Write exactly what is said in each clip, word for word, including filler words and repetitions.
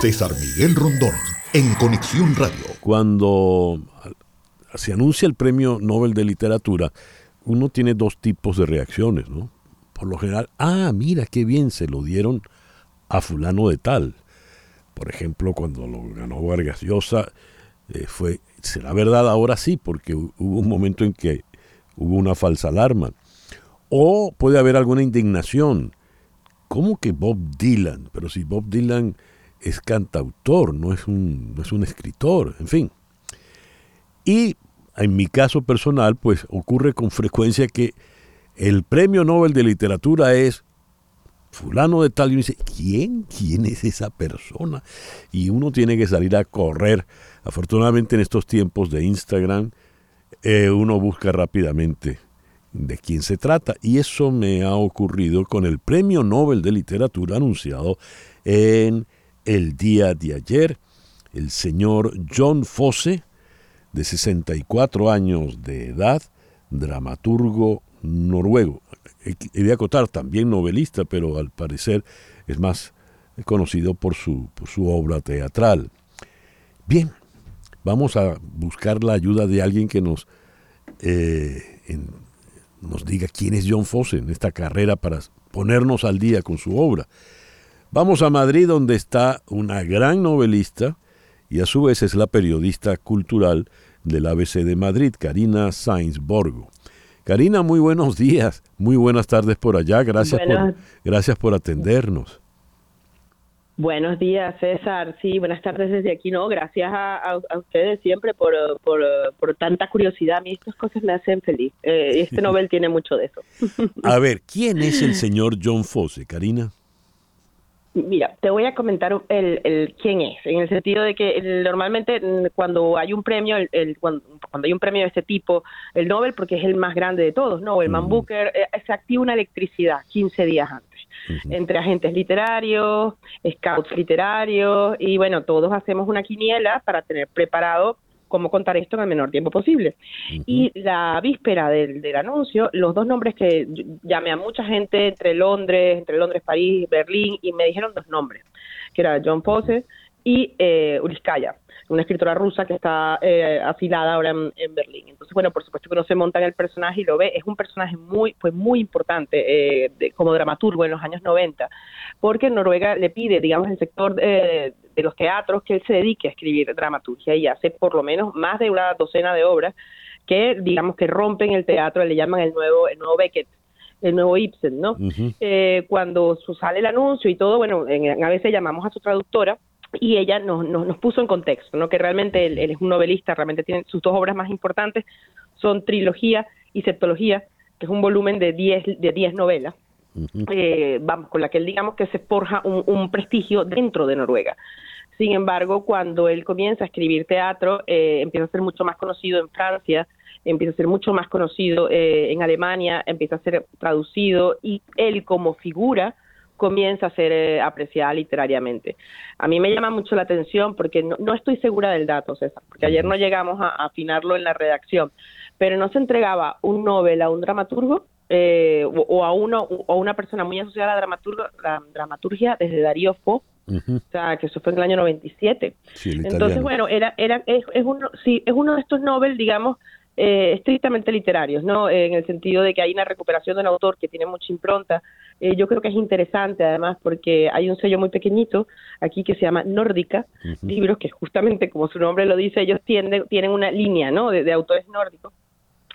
César Miguel Rondón, en Conexión Radio. Cuando se anuncia el Premio Nobel de Literatura, uno tiene dos tipos de reacciones, ¿no? Por lo general, ah, mira, qué bien, se lo dieron a fulano de tal. Por ejemplo, cuando lo ganó Vargas Llosa, eh, fue, será verdad ahora sí, porque hubo un momento en que hubo una falsa alarma. O puede haber alguna indignación. ¿Cómo que Bob Dylan? Pero si Bob Dylan es cantautor, no es un, no es un escritor, en fin. Y en mi caso personal, pues ocurre con frecuencia que el Premio Nobel de Literatura es fulano de tal, y uno dice, ¿quién? ¿Quién es esa persona? Y uno tiene que salir a correr. Afortunadamente en estos tiempos de Instagram, eh, uno busca rápidamente de quién se trata. Y eso me ha ocurrido con el Premio Nobel de Literatura anunciado en el día de ayer. El señor Jon Fosse, de sesenta y cuatro años de edad, dramaturgo noruego. He de acotar, también novelista, pero al parecer es más conocido por su, por su obra teatral. Bien, vamos a buscar la ayuda de alguien que nos, eh, en, nos diga quién es Jon Fosse en esta carrera para ponernos al día con su obra. Vamos a Madrid, donde está una gran novelista y a su vez es la periodista cultural del A B C de Madrid, Karina Sainz Borgo. Karina, muy buenos días, muy buenas tardes por allá, gracias, por, gracias por atendernos. Buenos días, César, sí, buenas tardes desde aquí, no, gracias a, a, a ustedes siempre por, por, por tanta curiosidad, a mí estas cosas me hacen feliz, eh, este novel tiene mucho de eso. A ver, ¿quién es el señor Jon Fosse, Karina? Mira, te voy a comentar el, el quién es, en el sentido de que normalmente cuando hay un premio, el, el cuando, cuando hay un premio de este tipo, el Nobel, porque es el más grande de todos, ¿no? El Man Booker, eh, se activa una electricidad quince días antes. Uh-huh. Entre agentes literarios, scouts literarios, y bueno, todos hacemos una quiniela para tener preparado cómo contar esto en el menor tiempo posible. Uh-huh. Y la víspera del, del anuncio, los dos nombres que llamé a mucha gente entre Londres, entre Londres, París, Berlín, y me dijeron dos nombres, que era Jon Fosse y eh, Uliskaya, una escritora rusa que está eh, afilada ahora en, en Berlín. Entonces, bueno, por supuesto que uno se monta en el personaje y lo ve. Es un personaje muy, pues muy importante eh, de, como dramaturgo en los años noventa, porque Noruega le pide, digamos, el sector eh, de los teatros que él se dedique a escribir dramaturgia, y hace por lo menos más de una docena de obras que, digamos, que rompen el teatro, le llaman el nuevo, el nuevo Beckett, el nuevo Ibsen, ¿no? Uh-huh. Eh, cuando sale el anuncio y todo, bueno, en, en A B C llamamos a su traductora, y ella nos, nos, nos puso en contexto, ¿no? Que realmente él, él es un novelista, realmente tiene sus dos obras más importantes, son Trilogía y Septología, que es un volumen de diez novelas, uh-huh. eh, vamos, con la que él, digamos, que se forja un, un prestigio dentro de Noruega. Sin embargo, cuando él comienza a escribir teatro, eh, empieza a ser mucho más conocido en Francia, empieza a ser mucho más conocido eh, en Alemania, empieza a ser traducido, y él como figura comienza a ser eh, apreciada literariamente. A mí me llama mucho la atención porque no, no estoy segura del dato, César, porque ayer no llegamos a, a afinarlo en la redacción, pero no se entregaba un Nobel a un dramaturgo eh, o, o a uno o a una persona muy asociada a la, dramaturgo, la dramaturgia desde Darío Fo, uh-huh. O sea, que eso fue en el año noventa y siete. Sí, el entonces, bueno, era, era, es, es uno, sí, es uno de estos Nobel, digamos, Eh, estrictamente literarios, ¿no? Eh, en el sentido de que hay una recuperación de un autor que tiene mucha impronta. Eh, yo creo que es interesante, además, porque hay un sello muy pequeñito aquí que se llama Nórdica, uh-huh. Libros que justamente, como su nombre lo dice, ellos tienden, tienen una línea, ¿no? De, de autores nórdicos,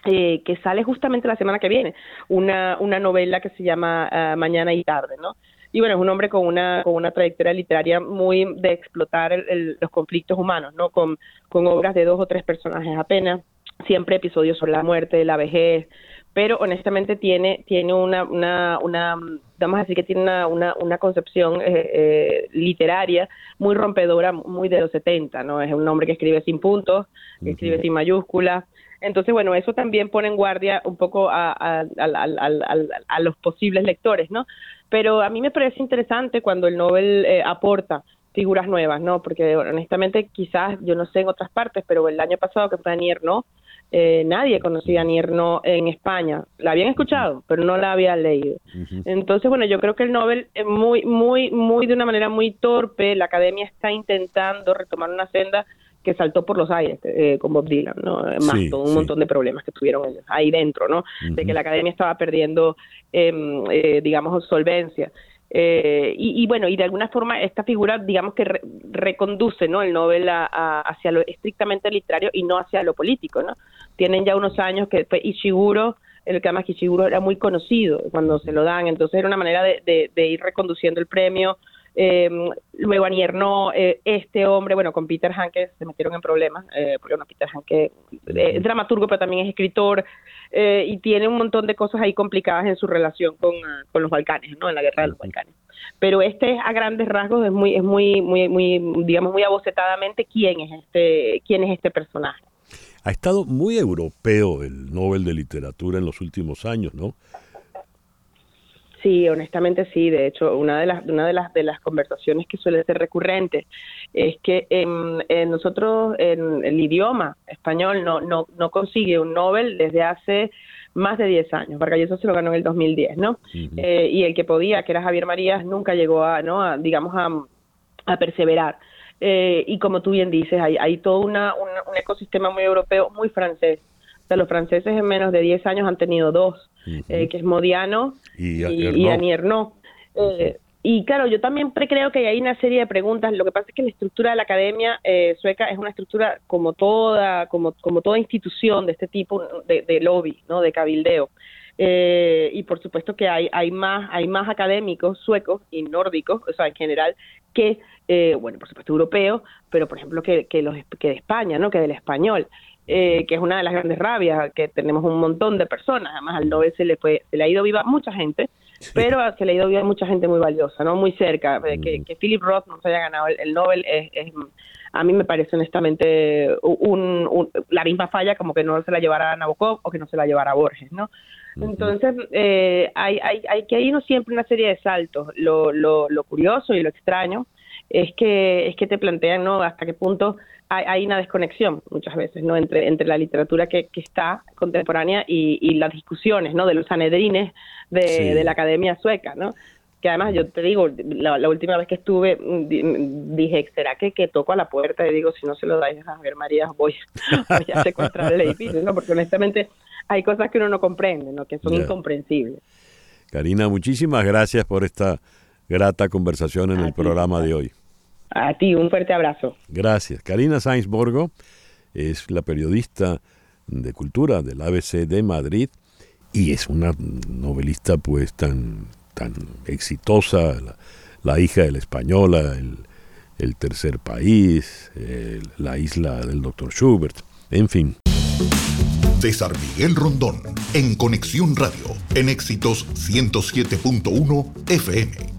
eh, que sale justamente la semana que viene, una, una novela que se llama uh, Mañana y Tarde, ¿no? Y bueno, es un hombre con una con una trayectoria literaria muy de explotar el, el, los conflictos humanos, ¿no? Con, con obras de dos o tres personajes apenas, siempre episodios sobre la muerte, la vejez, pero honestamente tiene tiene una una una vamos a decir que tiene una una, una concepción eh, eh, literaria muy rompedora, muy de los setenta, ¿no? Es un hombre que escribe sin puntos, que uh-huh. escribe sin mayúsculas. Entonces, bueno, eso también pone en guardia un poco a, a, a, a, a, a los posibles lectores, ¿no? Pero a mí me parece interesante cuando el Nobel eh, aporta figuras nuevas, ¿no? Porque honestamente quizás, yo no sé en otras partes, pero el año pasado que fue Ernaux, eh, nadie conocía ni Ernaux en España. La habían escuchado, pero no la habían leído. Uh-huh. Entonces, bueno, yo creo que el Nobel, muy, muy, muy de una manera muy torpe, la academia está intentando retomar una senda que saltó por los aires eh, con Bob Dylan, ¿no? Más sí, todo un sí. montón de problemas que tuvieron ellos ahí dentro, ¿no? Uh-huh. De que la academia estaba perdiendo, eh, eh, digamos, solvencia. Eh, y, y bueno, y de alguna forma esta figura, digamos que re- reconduce, ¿no?, el Nobel a, a, hacia lo estrictamente literario y no hacia lo político, ¿no? Tienen ya unos años que fue Ishiguro, el que además Ishiguro era muy conocido cuando se lo dan, entonces era una manera de, de, de ir reconduciendo el premio. Eh, luego Anier no, eh, este hombre, bueno, con Peter Hanke se metieron en problemas, eh, porque bueno, Peter Hanke eh, es dramaturgo pero también es escritor, eh, y tiene un montón de cosas ahí complicadas en su relación con, con los Balcanes, ¿no?, en la guerra de los Balcanes. Pero este, a grandes rasgos, es muy, es muy, muy, muy, digamos, muy abocetadamente quién es este, quién es este personaje. Ha estado muy europeo el Nobel de Literatura en los últimos años, ¿no? Sí, honestamente sí. De hecho, una de las una de las de las conversaciones que suele ser recurrente es que en, en nosotros en el idioma español no no no consigue un Nobel desde hace más de diez años. Vargas Llosa se lo ganó en el dos mil diez, ¿no? Uh-huh. Eh, y el que podía, que era Javier Marías, nunca llegó a, ¿no?, a, digamos, a, a perseverar. Eh, y como tú bien dices, hay hay todo una, una un ecosistema muy europeo, muy francés. O sea, los franceses en menos de diez años han tenido dos, uh-huh. eh, que es Modiano y, y, y Ernaux. Eh, y claro, yo también creo que hay una serie de preguntas. Lo que pasa es que la estructura de la academia eh, sueca es una estructura como toda, como, como toda institución de este tipo de, de lobby, ¿no?, de cabildeo. Eh, y por supuesto que hay hay más hay más académicos suecos y nórdicos, o sea, en general, que eh, bueno, por supuesto europeos, pero por ejemplo que que los que de España, ¿no?, que del español. Eh, que es una de las grandes rabias, que tenemos un montón de personas, además al Nobel se le fue, se le ha ido viva mucha gente, sí. pero se le ha ido viva mucha gente muy valiosa, no muy cerca, mm. que, que Philip Roth no se haya ganado el, el Nobel es, es, a mí me parece honestamente un, un, la misma falla como que no se la llevara a Nabokov o que no se la llevara a Borges, ¿no? Mm. Entonces eh, hay, hay, hay que irnos siempre una serie de saltos. Lo, lo, lo curioso y lo extraño es que es que te plantean, ¿no?, hasta qué punto hay, hay una desconexión muchas veces, ¿no?, entre entre la literatura que, que está contemporánea y, y las discusiones, ¿no?, de los anedrines de, sí. de la academia sueca, ¿no?, que además yo te digo, la, la última vez que estuve dije, ¿será que, que toco a la puerta? Y digo, si no se lo dais a Javier Marías voy, voy a secuestrar el edificio, ¿no?, porque honestamente hay cosas que uno no comprende, ¿no?, que son yeah. incomprensibles. Karina, muchísimas gracias por esta grata conversación en a el ti, programa de hoy. A ti, un fuerte abrazo. Gracias. Karina Sainz Borgo es la periodista de cultura del A B C de Madrid y es una novelista pues tan, tan exitosa, la, la hija de la española, el, el tercer país, el, la isla del doctor Schubert, en fin. César Miguel Rondón, en Conexión Radio, en Éxitos ciento siete punto uno F M.